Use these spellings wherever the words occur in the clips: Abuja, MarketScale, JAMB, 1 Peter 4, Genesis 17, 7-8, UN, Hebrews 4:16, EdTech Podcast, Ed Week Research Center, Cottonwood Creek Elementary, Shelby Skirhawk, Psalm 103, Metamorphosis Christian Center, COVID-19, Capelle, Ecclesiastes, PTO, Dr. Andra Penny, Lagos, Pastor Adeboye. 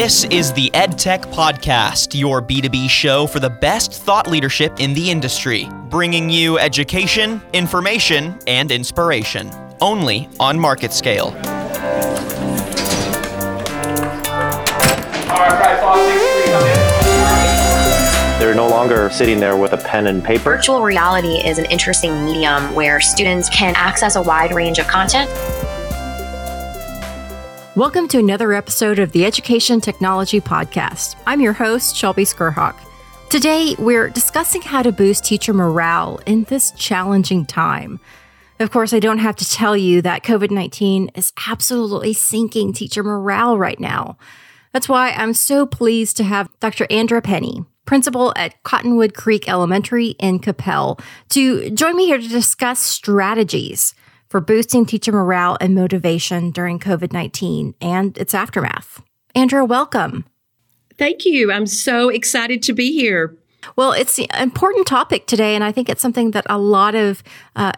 This is the EdTech Podcast, your B2B show for the best thought leadership in the industry, bringing you education, information, and inspiration, only on MarketScale. They're no longer sitting there with a pen and paper. Virtual reality is an interesting medium where students can access a wide range of content. Welcome to another episode of the Education Technology Podcast. I'm your host, Shelby Skirhawk. Today, we're discussing how to boost teacher morale in this challenging time. Of course, I don't have to tell you that COVID-19 is absolutely sinking teacher morale right now. That's why I'm so pleased to have Dr. Andra Penny, principal at Cottonwood Creek Elementary in Capelle, to join me here to discuss strategies for boosting teacher morale and motivation during COVID-19 and its aftermath. Andra, welcome. Thank you. I'm so excited to be here. Well, it's an important topic today, and I think it's something that a lot of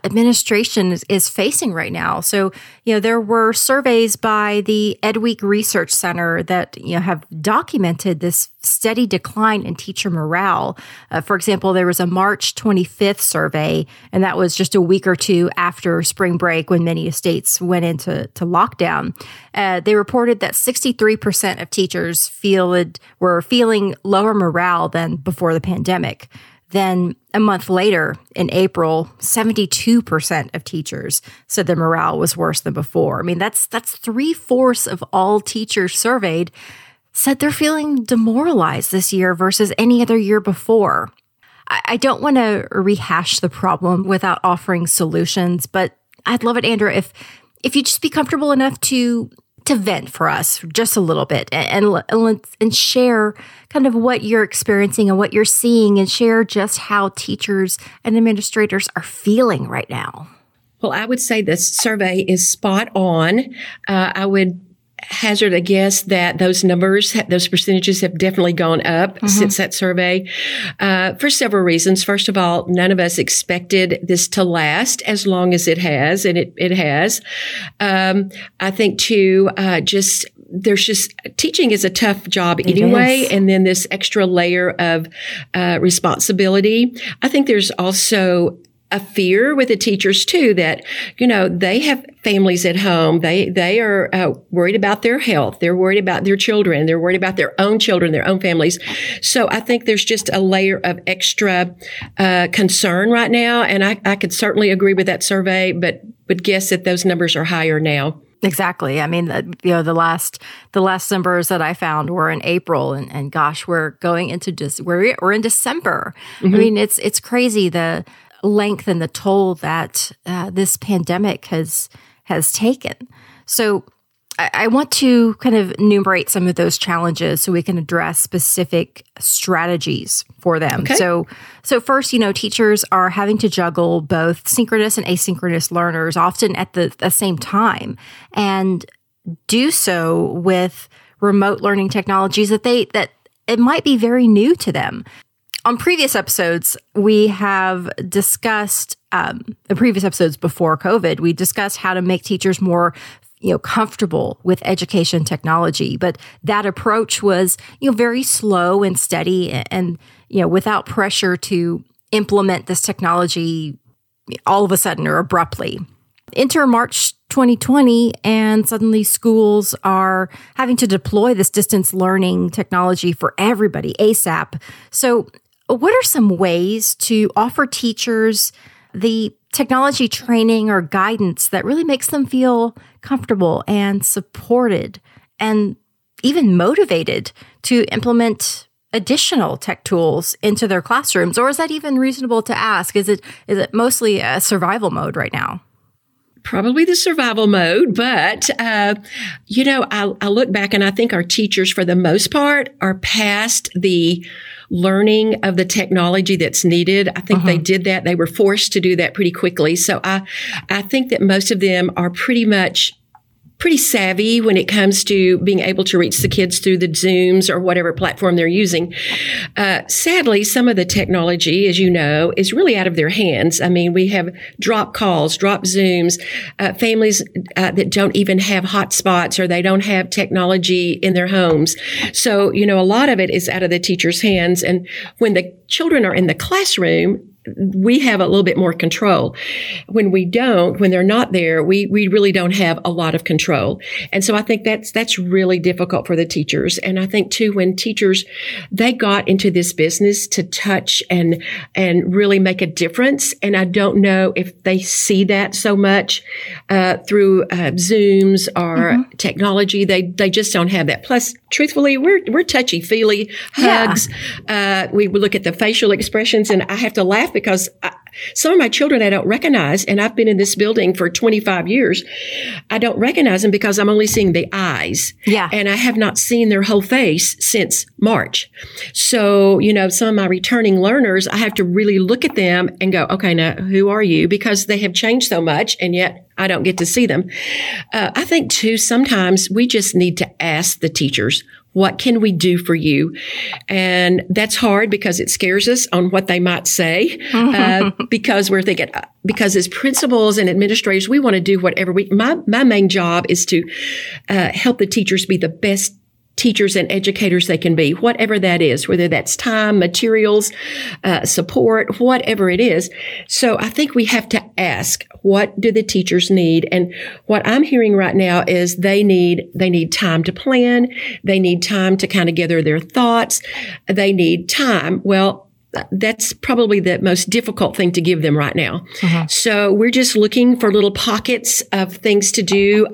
administration is facing right now. So, there were surveys by the Ed Week Research Center that have documented this steady decline in teacher morale. For example, there was a March 25th survey, and that was just a week or two after spring break when many states went into lockdown. They reported that 63% of teachers were feeling lower morale than before the pandemic. Then a month later, in April, 72% of teachers said their morale was worse than before. I mean, that's 3/4 of all teachers surveyed said they're feeling demoralized this year versus any other year before. I don't want to rehash the problem without offering solutions, but I'd love it, Andra, if you'd just be comfortable enough to vent for us just a little bit and share kind of what you're experiencing and what you're seeing, and share just how teachers and administrators are feeling right now. Well, I would say this survey is spot on. I would hazard a guess that those numbers, those percentages have definitely gone up since that survey for several reasons. First of all, none of us expected this to last as long as it has, and it has. I think, too, teaching is a tough job anyway, and then this extra layer of responsibility. I think there's also a fear with the teachers too that, they have families at home. They are worried about their health. They're worried about their children. They're worried about their own children, their own families. So I think there's just a layer of extra concern right now. And I could certainly agree with that survey, but would guess that those numbers are higher now. Exactly. I mean, the last numbers that I found were in April, and gosh, we're going into we're in December. Mm-hmm. I mean, it's crazy the length and the toll that this pandemic has taken. So I want to kind of enumerate some of those challenges so we can address specific strategies for them. Okay. So first, teachers are having to juggle both synchronous and asynchronous learners, often at the same time, and do so with remote learning technologies that it might be very new to them. On previous episodes, we have discussed, the previous episodes before COVID, we discussed how to make teachers more comfortable with education technology. But that approach was, very slow and steady and, without pressure to implement this technology all of a sudden or abruptly. Enter March 2020, and suddenly schools are having to deploy this distance learning technology for everybody ASAP. So what are some ways to offer teachers the technology training or guidance that really makes them feel comfortable and supported and even motivated to implement additional tech tools into their classrooms? Or is that even reasonable to ask? Is it mostly a survival mode right now? Probably the survival mode, but, I look back and I think our teachers, for the most part, are past the learning of the technology that's needed. I think they did that. They were forced to do that pretty quickly. So I think that most of them are pretty much pretty savvy when it comes to being able to reach the kids through the Zooms or whatever platform they're using. Sadly, some of the technology, as you know, is really out of their hands. I mean, we have drop calls, drop Zooms, families that don't even have hotspots or they don't have technology in their homes. So, you know, a lot of it is out of the teacher's hands. And when the children are in the classroom, we have a little bit more control. When we don't, when they're not there, we really don't have a lot of control. And so I think that's really difficult for the teachers. And I think too, when teachers, they got into this business to touch and really make a difference. And I don't know if they see that so much, through, Zooms or technology. They just don't have that. Plus, truthfully, we're touchy-feely, hugs. Yeah. We look at the facial expressions and I have to laugh because some of my children I don't recognize, and I've been in this building for 25 years. I don't recognize them because I'm only seeing the eyes. Yeah. And I have not seen their whole face since March. So, you know, some of my returning learners, I have to really look at them and go, okay, now who are you? Because they have changed so much and yet I don't get to see them. I think too, sometimes we just need to ask the teachers, what can we do for you? And that's hard because it scares us on what they might say, because we're thinking, because as principals and administrators, we want to do whatever we, my main job is to help the teachers be the best teachers and educators they can be, whatever that is, whether that's time, materials, support, whatever it is. So I think we have to ask, what do the teachers need? And what I'm hearing right now is they need time to plan. They need time to kind of gather their thoughts. They need time. Well, that's probably the most difficult thing to give them right now. So we're just looking for little pockets of things to do.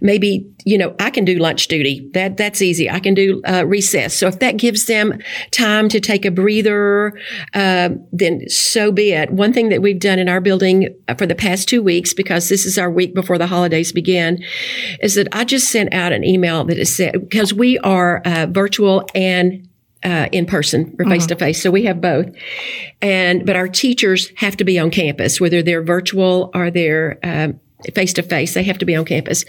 Maybe, you know, I can do lunch duty. That's easy. I can do recess. So if that gives them time to take a breather, then so be it. One thing that we've done in our building for the past 2 weeks, because this is our week before the holidays begin, is that I just sent out an email that is said, because we are virtual and in person or face to face. So we have both. But our teachers have to be on campus, whether they're virtual or they're face to face, they have to be on campus.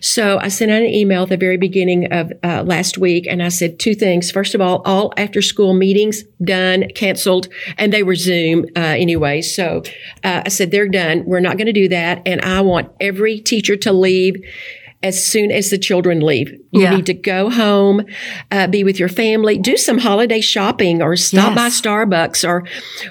So I sent out an email at the very beginning of last week and I said two things. First of all after school meetings done, canceled, and they were Zoom anyway. So I said, they're done. We're not going to do that. And I want every teacher to leave as soon as the children leave. You need to go home, be with your family, do some holiday shopping or stop by Starbucks or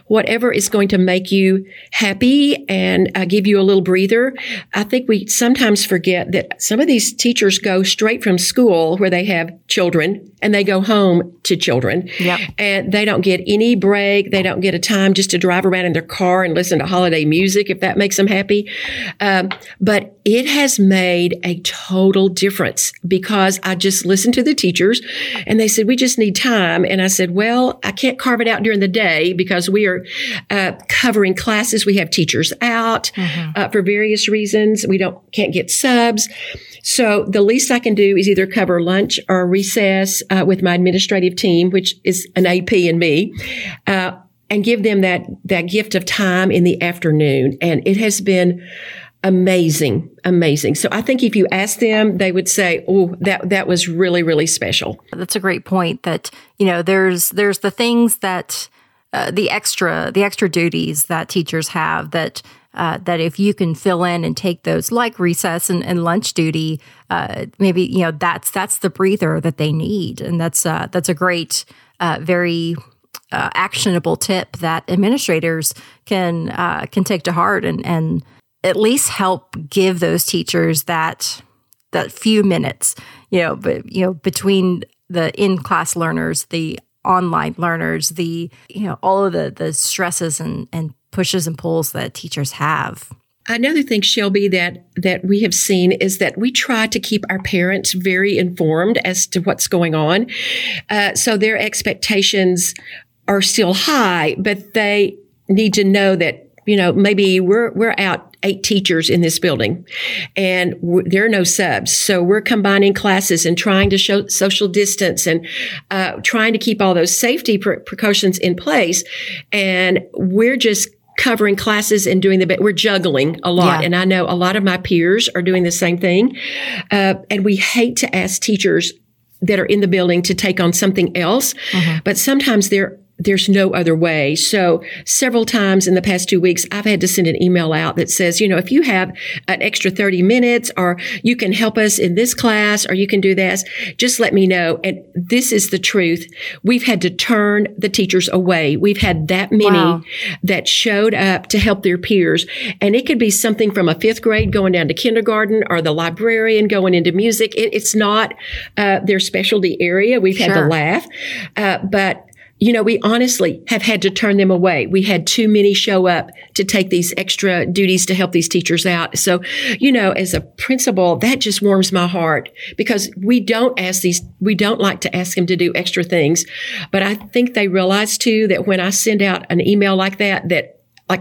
whatever is going to make you happy and give you a little breather. I think we sometimes forget that some of these teachers go straight from school where they have children and they go home to children. And they don't get any break. They don't get a time just to drive around in their car and listen to holiday music if that makes them happy. But it has made a total difference because I just listened to the teachers and they said, we just need time. And I said, well, I can't carve it out during the day because we are covering classes. We have teachers out for various reasons. We can't get subs. So the least I can do is either cover lunch or recess with my administrative team, which is an AP and me, and give them that gift of time in the afternoon. And it has been amazing. So I think if you ask them, they would say, oh, that was really, really special. That's a great point that, you know, there's the things that the extra duties that teachers have that if you can fill in and take those like recess and lunch duty, maybe, you know, that's the breather that they need. And that's a great, very actionable tip that administrators can take to heart and at least help give those teachers that few minutes, you know, but, you know, between the in-class learners, the online learners, the, you know, all of the stresses and pushes and pulls that teachers have. Another thing, Shelby, that we have seen is that we try to keep our parents very informed as to what's going on. So their expectations are still high, but they need to know that, you know, maybe we're out 8 teachers in this building and there are no subs. So we're combining classes and trying to show social distance and trying to keep all those safety precautions in place. And we're just covering classes and doing we're juggling a lot. Yeah. And I know a lot of my peers are doing the same thing. And we hate to ask teachers that are in the building to take on something else. Mm-hmm. But sometimes there's no other way. So several times in the past 2 weeks, I've had to send an email out that says, if you have an extra 30 minutes or you can help us in this class or you can do this, just let me know. And this is the truth. We've had to turn the teachers away. We've had that many that showed up to help their peers. And it could be something from a fifth grade going down to kindergarten or the librarian going into music. It's not their specialty area. We've had to laugh. But we honestly have had to turn them away. We had too many show up to take these extra duties to help these teachers out. So, as a principal, that just warms my heart because we don't like to ask them to do extra things. But I think they realize too that when I send out an email like that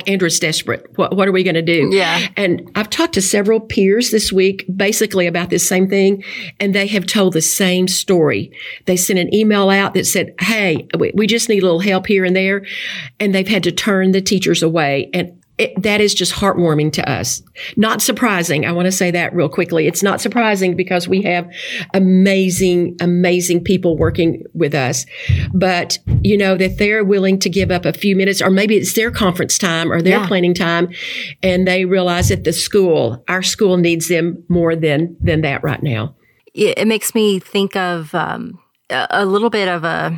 Andra's desperate. What are we going to do? Yeah. And I've talked to several peers this week basically about this same thing, and they have told the same story. They sent an email out that said, hey, we just need a little help here and there, and they've had to turn the teachers away. And that is just heartwarming to us. Not surprising. I want to say that real quickly. It's not surprising because we have amazing, amazing people working with us. But, that they're willing to give up a few minutes, or maybe it's their conference time or their planning time, and they realize that our school needs them more than that right now. It makes me think of a little bit of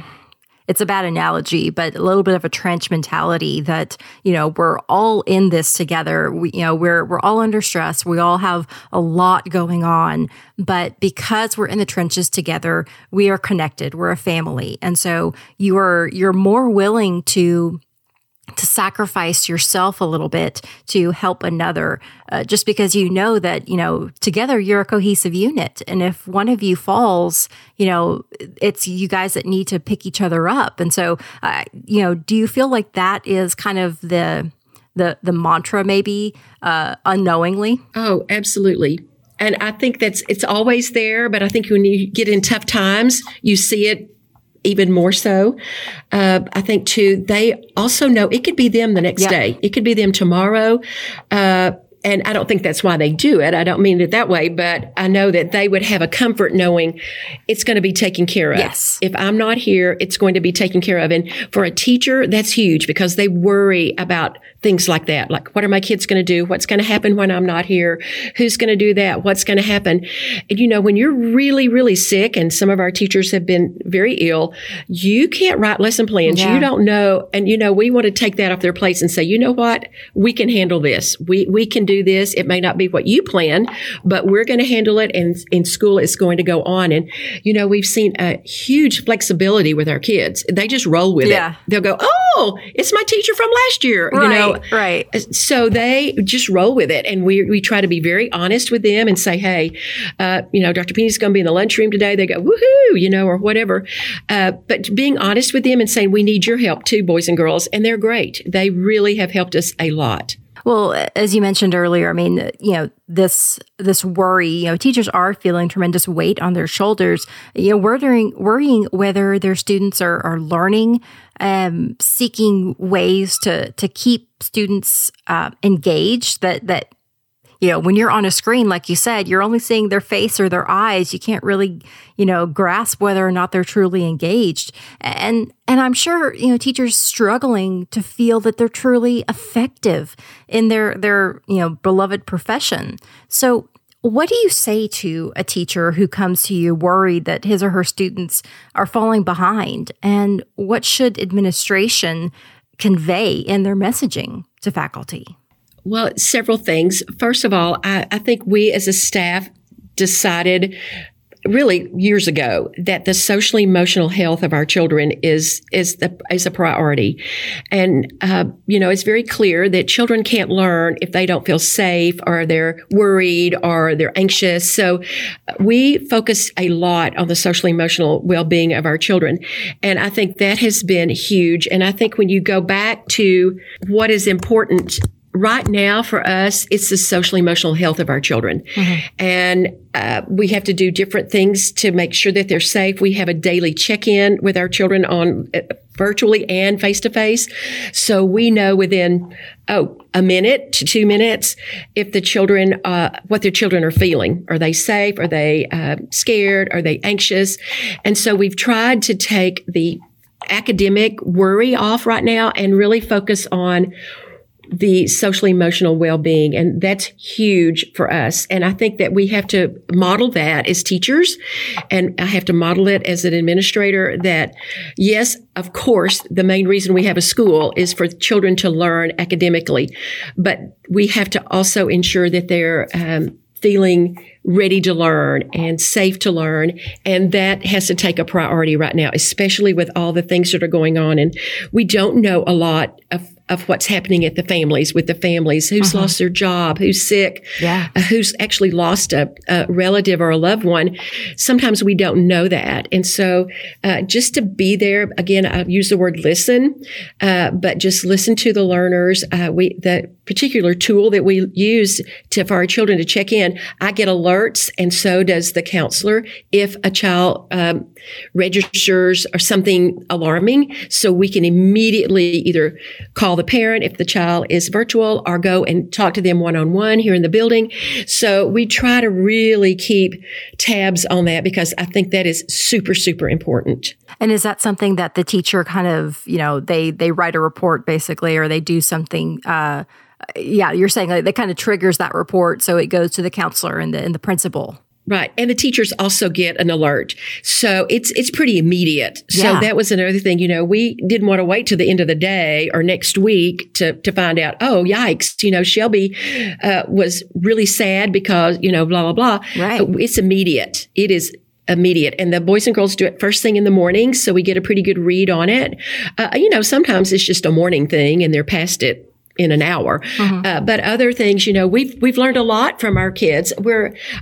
it's a bad analogy, but a little bit of a trench mentality that, we're all in this together. We, we're all under stress. We all have a lot going on, but because we're in the trenches together, we are connected. We're a family. And so you're more willing to sacrifice yourself a little bit to help another, just because that, together you're a cohesive unit. And if one of you falls, it's you guys that need to pick each other up. And so, do you feel like that is kind of the mantra maybe unknowingly? Oh, absolutely. And I think it's always there, but I think when you get in tough times, you see it even more so. I think too, they also know it could be them the next day. It could be them tomorrow. And I don't think that's why they do it. I don't mean it that way, but I know that they would have a comfort knowing it's going to be taken care of. Yes. If I'm not here, it's going to be taken care of. And for a teacher, that's huge because they worry about things like that. Like, what are my kids going to do? What's going to happen when I'm not here? Who's going to do that? What's going to happen? And when you're really, really sick, and some of our teachers have been very ill, you can't write lesson plans. Yeah. You don't know. And, we want to take that off their plates and say, you know what? We can handle this. We can do this. It may not be what you plan, but we're going to handle it. And in school, it's going to go on. And, we've seen a huge flexibility with our kids. They just roll with it. They'll go, oh, it's my teacher from last year. Right. Right. So they just roll with it. And we try to be very honest with them and say, hey, Dr. Penny's going to be in the lunchroom today. They go, woohoo, or whatever. But being honest with them and saying, we need your help too, boys and girls. And they're great. They really have helped us a lot. Well, as you mentioned earlier, I mean, this worry, teachers are feeling tremendous weight on their shoulders, worrying whether their students are learning, seeking ways to keep students engaged that when you're on a screen, like you said, you're only seeing their face or their eyes. You can't really, grasp whether or not they're truly engaged. And I'm sure, teachers struggling to feel that they're truly effective in their beloved profession. So what do you say to a teacher who comes to you worried that his or her students are falling behind? And what should administration convey in their messaging to faculty? Well, several things. First of all, I think we as a staff decided really years ago that the social emotional health of our children is a priority. And, it's very clear that children can't learn if they don't feel safe or they're worried or they're anxious. So we focus a lot on the social emotional well-being of our children. And I think that has been huge. And I think when you go back to what is important Right now, for us, it's the social emotional health of our children. Mm-hmm. And we have to do different things to make sure that they're safe. We have a daily check-in with our children on virtually and face-to-face. So we know within, a minute to 2 minutes if the children, what their children are feeling. Are they safe? Are they scared? Are they anxious? And so we've tried to take the academic worry off right now and really focus on the social emotional well-being. And that's huge for us. And I think that we have to model that as teachers. And I have to model it as an administrator that, yes, of course, the main reason we have a school is for children to learn academically. But we have to also ensure that they're feeling ready to learn and safe to learn. And that has to take a priority right now, especially with all the things that are going on. And we don't know a lot of what's happening at the families, with the families, who's lost their job, who's sick, who's actually lost a relative or a loved one. Sometimes we don't know that. And so just to be there, again, I've used the word listen, but just listen to the learners. The particular tool that we use for our children to check in, I get alerts, and so does the counselor if a child registers or something alarming, so we can immediately either call the parent if the child is virtual or go and talk to them one-on-one here in the building. So we try to really keep tabs on that because I think that is super, super important. And is that something that the teacher kind of, they write a report basically, or they do something, you're saying like that kind of triggers that report. So it goes to the counselor and the principal. Right. And the teachers also get an alert. So it's pretty immediate. Yeah. So that was another thing, we didn't want to wait till the end of the day or next week to find out, yikes, Shelby was really sad because, blah, blah, blah. Right. It's immediate. It is immediate. And the boys and girls do it first thing in the morning. So we get a pretty good read on it. Sometimes it's just a morning thing and they're past it in an hour. Mm-hmm. But other things, we've learned a lot from our kids.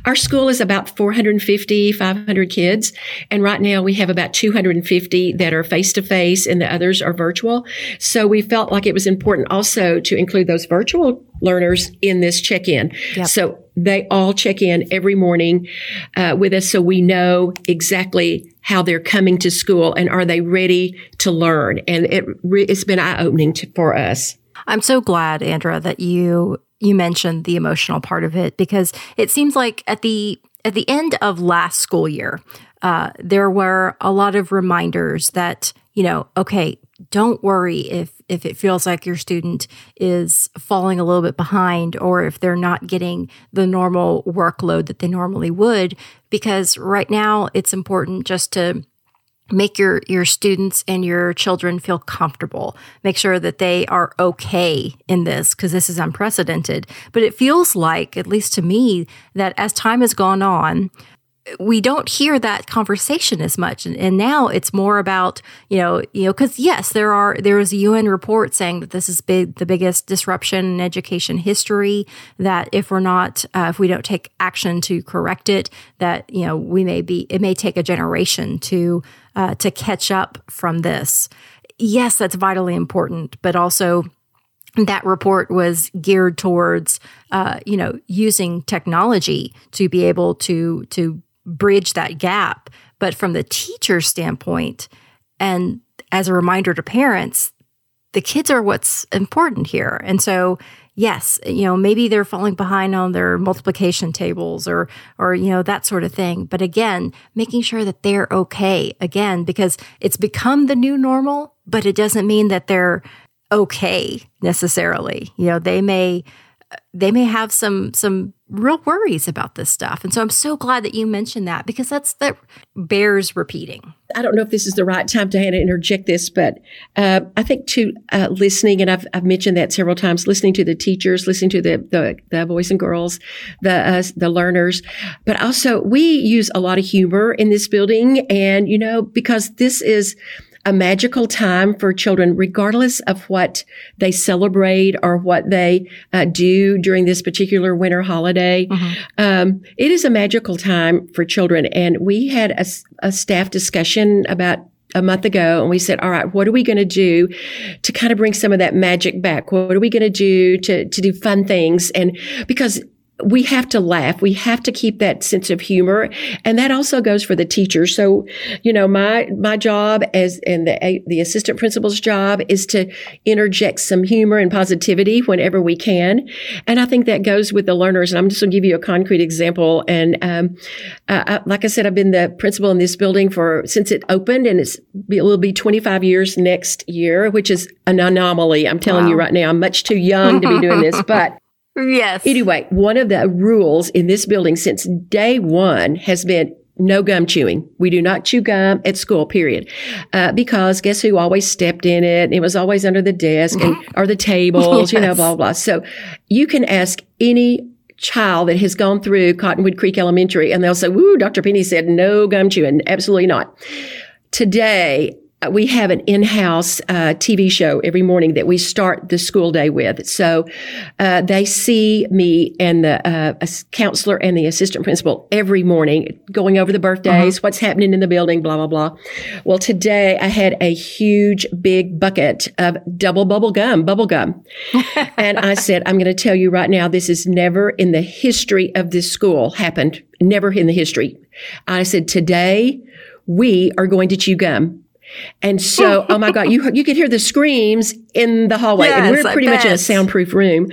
Our school is about 450, 500 kids. And right now we have about 250 that are face-to-face and the others are virtual. So we felt like it was important also to include those virtual learners in this check-in. Yep. So they all check in every morning with us so we know exactly how they're coming to school and are they ready to learn. And it's been eye-opening for us. I'm so glad, Andra, that you mentioned the emotional part of it, because it seems like at the end of last school year, there were a lot of reminders that, don't worry if it feels like your student is falling a little bit behind or if they're not getting the normal workload that they normally would, because right now it's important just to make your students and your children feel comfortable. Make sure that they are okay in this, because this is unprecedented. But it feels like, at least to me, that as time has gone on, we don't hear that conversation as much. And now it's more about, because yes, there is a UN report saying that this is the biggest disruption in education history, that if we don't take action to correct it, that, it may take a generation to catch up from this. Yes, that's vitally important, but also that report was geared towards, using technology to be able to bridge that gap. But from the teacher's standpoint, and as a reminder to parents, the kids are what's important here. And so, yes, maybe they're falling behind on their multiplication tables or that sort of thing. But again, making sure that they're okay again, because it's become the new normal, but it doesn't mean that they're okay necessarily. They may have some real worries about this stuff. And so I'm so glad that you mentioned that, because that bears repeating. I don't know if this is the right time to interject this, but I think to listening, and I've mentioned that several times, listening to the teachers, listening to the boys and girls, the learners, but also we use a lot of humor in this building. And, because this is a magical time for children, regardless of what they celebrate or what they do during this particular winter holiday. Mm-hmm. It is a magical time for children. And we had a staff discussion about a month ago, and we said, all right, what are we going to do to kind of bring some of that magic back? What are we going to do to do fun things? And because we have to laugh. We have to keep that sense of humor. And that also goes for the teachers. So, you know, my job and the assistant principal's job is to interject some humor and positivity whenever we can. And I think that goes with the learners. And I'm just going to give you a concrete example. And, like I said, I've been the principal in this building since it opened, and it will be 25 years next year, which is an anomaly. I'm telling you right now, I'm much too young to be doing this, but. Yes. Anyway, one of the rules in this building since day one has been no gum chewing. We do not chew gum at school, period. Because guess who always stepped in it? It was always under the desk or the tables, yes. You know, blah, blah. So you can ask any child that has gone through Cottonwood Creek Elementary and they'll say, woo, Dr. Penny said no gum chewing. Absolutely not. Today, we have an in-house TV show every morning that we start the school day with. So they see me and the counselor and the assistant principal every morning going over the birthdays, what's happening in the building, blah, blah, blah. Well, today I had a huge, big bucket of double bubble gum. And I said, I'm going to tell you right now, this has never in the history of this school happened. Never in the history. I said, today we are going to chew gum. And so, oh my God, you could hear the screams in the hallway. Yes, and we're pretty much in a soundproof room.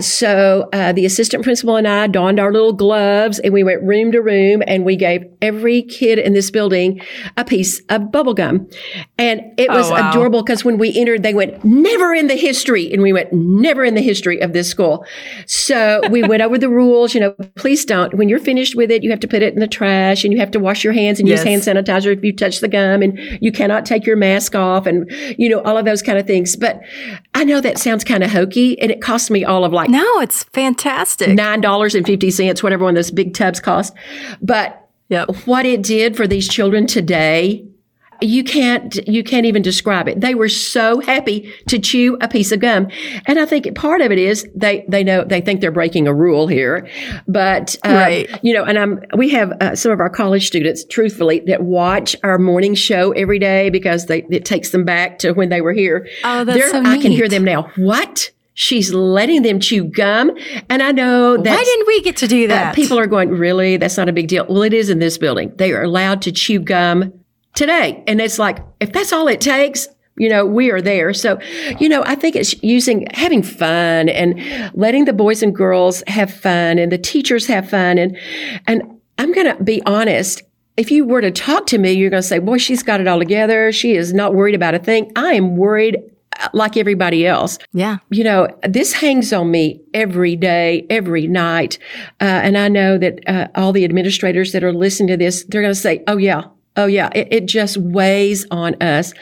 So the assistant principal and I donned our little gloves and we went room to room and we gave every kid in this building a piece of bubble gum. And it was adorable because when we entered, they went, never in the history. And we went, never in the history of this school. So we went over the rules, you know, please don't. When you're finished with it, you have to put it in the trash and you have to wash your hands and use hand sanitizer if you touch the gum, and you cannot take your mask off and, you know, all of those kind of things. But I know that sounds kind of hokey, and it cost me all of No, it's fantastic. $9.50, whatever one of those big tubs cost. But what it did for these children today, you can't even describe it. They were so happy to chew a piece of gum. And I think part of it is they think they're breaking a rule here. But, you know, and we have some of our college students, truthfully, that watch our morning show every day because it takes them back to when they were here. Oh, that's so neat. I can hear them now. What? She's letting them chew gum. And I know that. Why didn't we get to do that? People are going, really? That's not a big deal. Well, it is in this building. They are allowed to chew gum today. And it's like, if that's all it takes, you know, we are there. So, you know, I think it's having fun and letting the boys and girls have fun and the teachers have fun. And I'm going to be honest. If you were to talk to me, you're going to say, boy, she's got it all together. She is not worried about a thing. I am worried like everybody else. Yeah. You know, this hangs on me every day, every night. And I know that all the administrators that are listening to this, they're going to say, oh, yeah, it just weighs on us.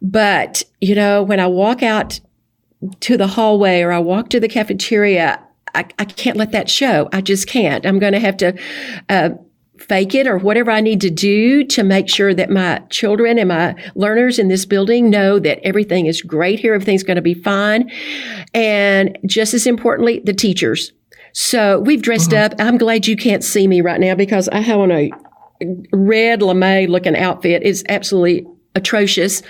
But, you know, when I walk out to the hallway or I walk to the cafeteria, I can't let that show. I just can't. I'm going to have to fake it or whatever I need to do to make sure that my children and my learners in this building know that everything is great here. Everything's going to be fine. And just as importantly, the teachers. So we've dressed up. I'm glad you can't see me right now because I have on a red lame looking outfit. Is absolutely atrocious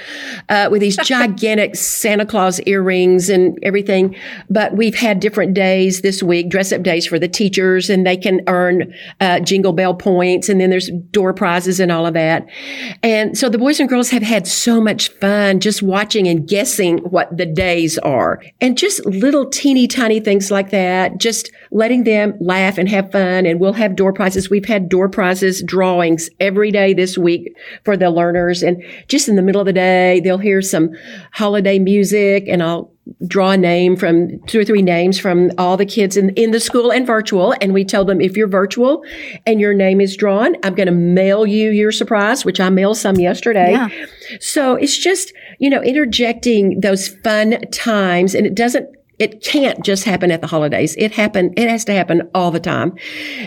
with these gigantic Santa Claus earrings and everything. But we've had different days this week, dress up days for the teachers, and they can earn Jingle Bell points. And then there's door prizes and all of that. And so the boys and girls have had so much fun just watching and guessing what the days are. And just little teeny tiny things like that, just letting them laugh and have fun. And we'll have door prizes. We've had door prizes, drawings every day this week for the learners. And just in the middle of the day, they'll hear some holiday music, and I'll draw a name from 2 or 3 names from all the kids in the school and virtual. And we tell them, if you're virtual and your name is drawn, I'm going to mail you your surprise, which I mailed some yesterday. Yeah. So it's just, you know, interjecting those fun times. And it can't just happen at the holidays. It has to happen all the time.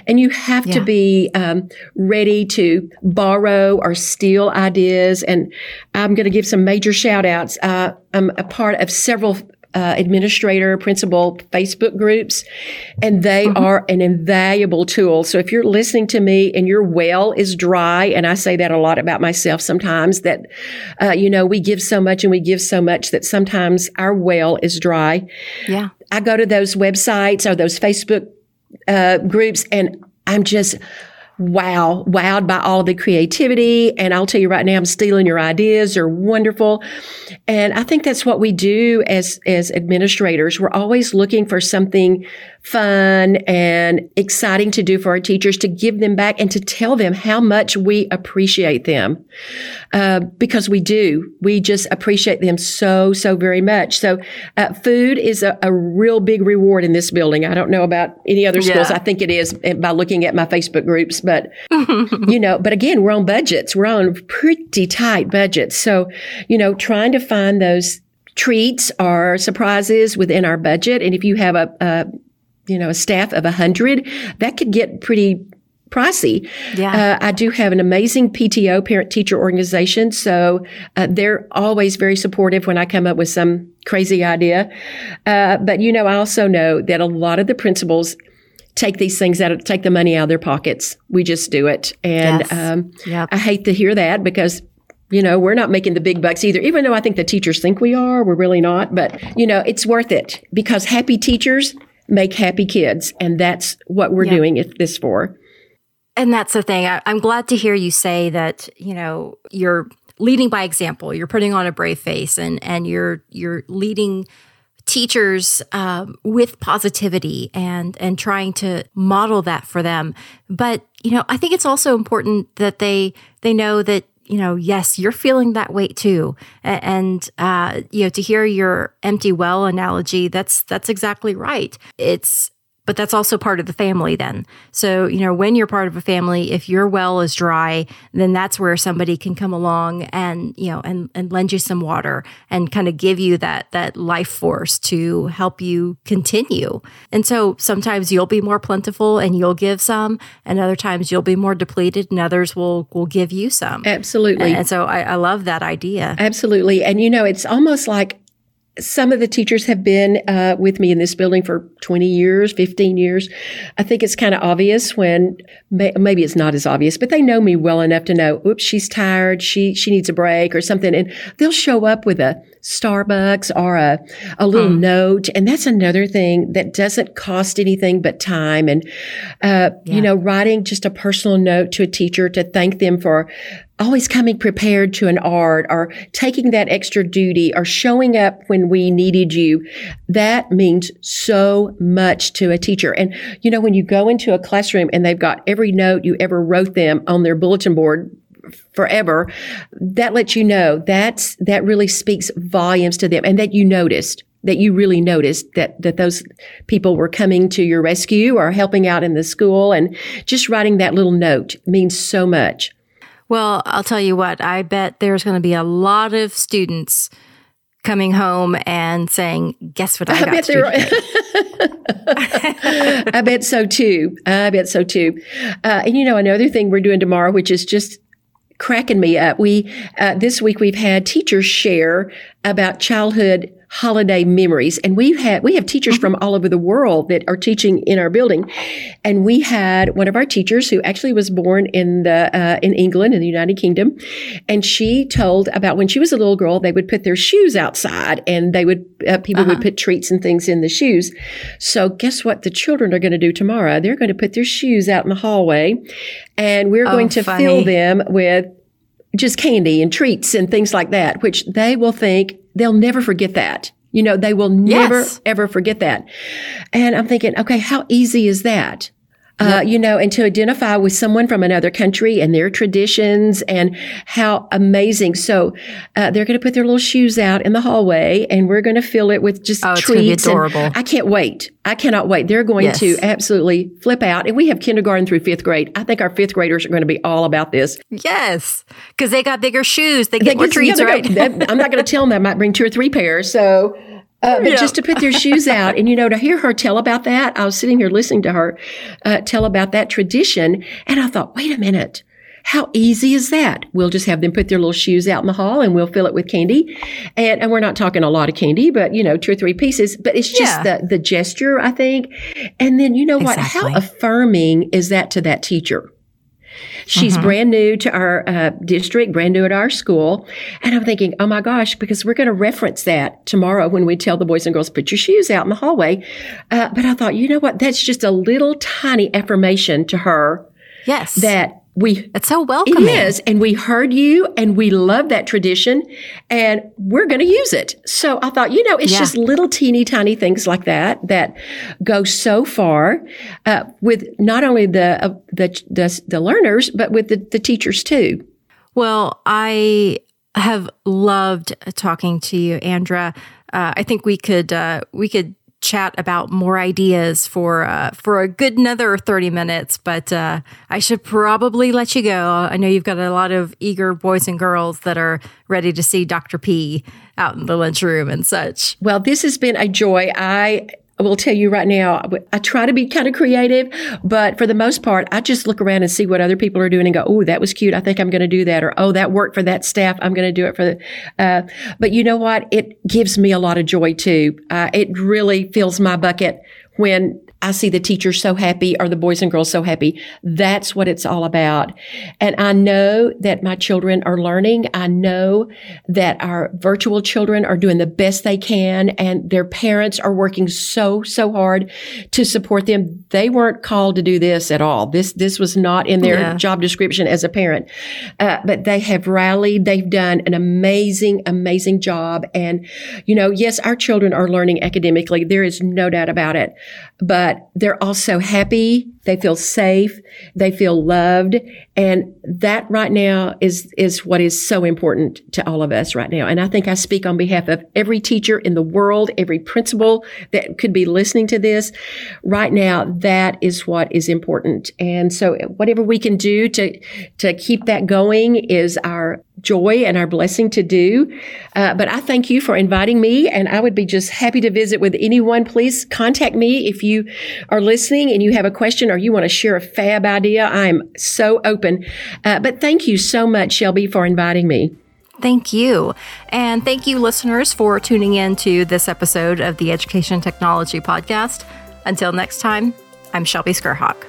And you have to be ready to borrow or steal ideas. And I'm going to give some major shout outs. I'm a part of several administrator, principal Facebook groups, and they are an invaluable tool. So if you're listening to me and your well is dry, and I say that a lot about myself sometimes, that, you know, we give so much and we give so much that sometimes our well is dry. Yeah. I go to those websites or those Facebook groups, and I'm just wowed by all the creativity. And I'll tell you right now, I'm stealing your ideas. They're wonderful. And I think that's what we do as administrators. We're always looking for something fun and exciting to do for our teachers, to give them back and to tell them how much we appreciate them. Because we do. We just appreciate them so, so very much. So food is a real big reward in this building. I don't know about any other schools. Yeah. I think it is by looking at my Facebook groups. But, you know, but again, we're on budgets. We're on pretty tight budgets. So, you know, trying to find those treats or surprises within our budget. And if you have a staff of 100, that could get pretty pricey. Yeah. I do have an amazing PTO, parent-teacher organization, so they're always very supportive when I come up with some crazy idea. But, you know, I also know that a lot of the principals take these things take the money out of their pockets. We just do it. And yes. I hate to hear that because, you know, we're not making the big bucks either, even though I think the teachers think we are. We're really not. But, you know, it's worth it because happy teachers make happy kids. And that's what we're doing this for. And that's the thing. I'm glad to hear you say that, you know, you're leading by example. You're putting on a brave face and you're leading teachers with positivity and trying to model that for them. But, you know, I think it's also important that they know that, you know, yes, you're feeling that weight too. And, you know, to hear your empty well analogy, that's exactly right. But that's also part of the family then. So, you know, when you're part of a family, if your well is dry, then that's where somebody can come along and, you know, and lend you some water and kind of give you that life force to help you continue. And so sometimes you'll be more plentiful and you'll give some, and other times you'll be more depleted and others will give you some. Absolutely. And so I love that idea. Absolutely. And, you know, it's almost like some of the teachers have been with me in this building for 20 years, 15 years. I think it's kind of obvious when, maybe it's not as obvious, but they know me well enough to know, oops, she's tired, she needs a break or something. And they'll show up with a Starbucks or a little note. And that's another thing that doesn't cost anything but time. And, you know, writing just a personal note to a teacher to thank them for always coming prepared to an art or taking that extra duty or showing up when we needed you. That means so much to a teacher. And, you know, when you go into a classroom and they've got every note you ever wrote them on their bulletin board forever, that lets you know that really speaks volumes to them, and that you noticed, that you really noticed that those people were coming to your rescue or helping out in the school. And just writing that little note means so much. Well, I'll tell you what, I bet there's going to be a lot of students coming home and saying, guess what I got to do? I bet so too. And you know, another thing we're doing tomorrow, which is just cracking me up. This week we've had teachers share about childhood holiday memories, and we have teachers from all over the world that are teaching in our building. And we had one of our teachers who actually was born in England, in the United Kingdom, and she told about when she was a little girl, they would put their shoes outside, and they would people would put treats and things in the shoes. So guess what the children are going to do tomorrow? They're going to put their shoes out in the hallway, and we're going to fill them with just candy and treats and things like that, which they will think they'll never forget that. You know, they will never, ever forget that. And I'm thinking, okay, how easy is that? You know, and to identify with someone from another country and their traditions, and how amazing. So they're going to put their little shoes out in the hallway, and we're going to fill it with just treats. It's going to be adorable. And I can't wait. I cannot wait. They're going to absolutely flip out. And we have kindergarten through fifth grade. I think our fifth graders are going to be all about this. Yes, because they got bigger shoes. They get more treats, right? I'm not going to tell them. I might bring 2 or 3 pairs. So... but just to put their shoes out, and, you know, to hear her tell about that, I was sitting here listening to her tell about that tradition, and I thought, wait a minute, How easy is that? We'll just have them put their little shoes out in the hall and we'll fill it with candy. And we're not talking a lot of candy, but, you know, 2 or 3 pieces. But it's just the gesture, I think. And then, you know what? Exactly. How affirming is that to that teacher? She's brand new to our district, brand new at our school. And I'm thinking, oh my gosh, because we're going to reference that tomorrow when we tell the boys and girls, put your shoes out in the hallway. But I thought, you know what? That's just a little tiny affirmation to her. Yes. It's so welcoming. It is. And we heard you and we love that tradition and we're going to use it. So I thought, you know, it's just little teeny tiny things like that go so far with not only the learners, but with the teachers too. Well, I have loved talking to you, Andra. I think we could chat about more ideas for a good another 30 minutes, but I should probably let you go. I know you've got a lot of eager boys and girls that are ready to see Dr. P out in the lunchroom and such. well, this has been a joy. I will tell you right now, I try to be kind of creative, but for the most part, I just look around and see what other people are doing and go, oh, that was cute. I think I'm going to do that. Or, oh, that worked for that staff. I'm going to do it for the, but you know what? It gives me a lot of joy too. It really fills my bucket when I see the teachers so happy or the boys and girls so happy. That's what it's all about. And I know that my children are learning. I know that our virtual children are doing the best they can and their parents are working so hard to support them. They weren't called to do this at all. This was not in their job description as a parent. But they have rallied. They've done an amazing, amazing job. And, you know, yes, our children are learning academically. There is no doubt about it. But they're also happy. They feel safe. They feel loved. And that right now is what is so important to all of us right now. And I think I speak on behalf of every teacher in the world, every principal that could be listening to this. Right now, that is what is important. And so whatever we can do to keep that going is our joy and our blessing to do. But I thank you for inviting me, and I would be just happy to visit with anyone. Please contact me if you are listening and you have a question or you want to share a fab idea. I'm so open. But thank you so much, Shelby, for inviting me. Thank you. And thank you, listeners, for tuning in to this episode of the Education Technology Podcast. Until next time, I'm Shelby Skirhawk.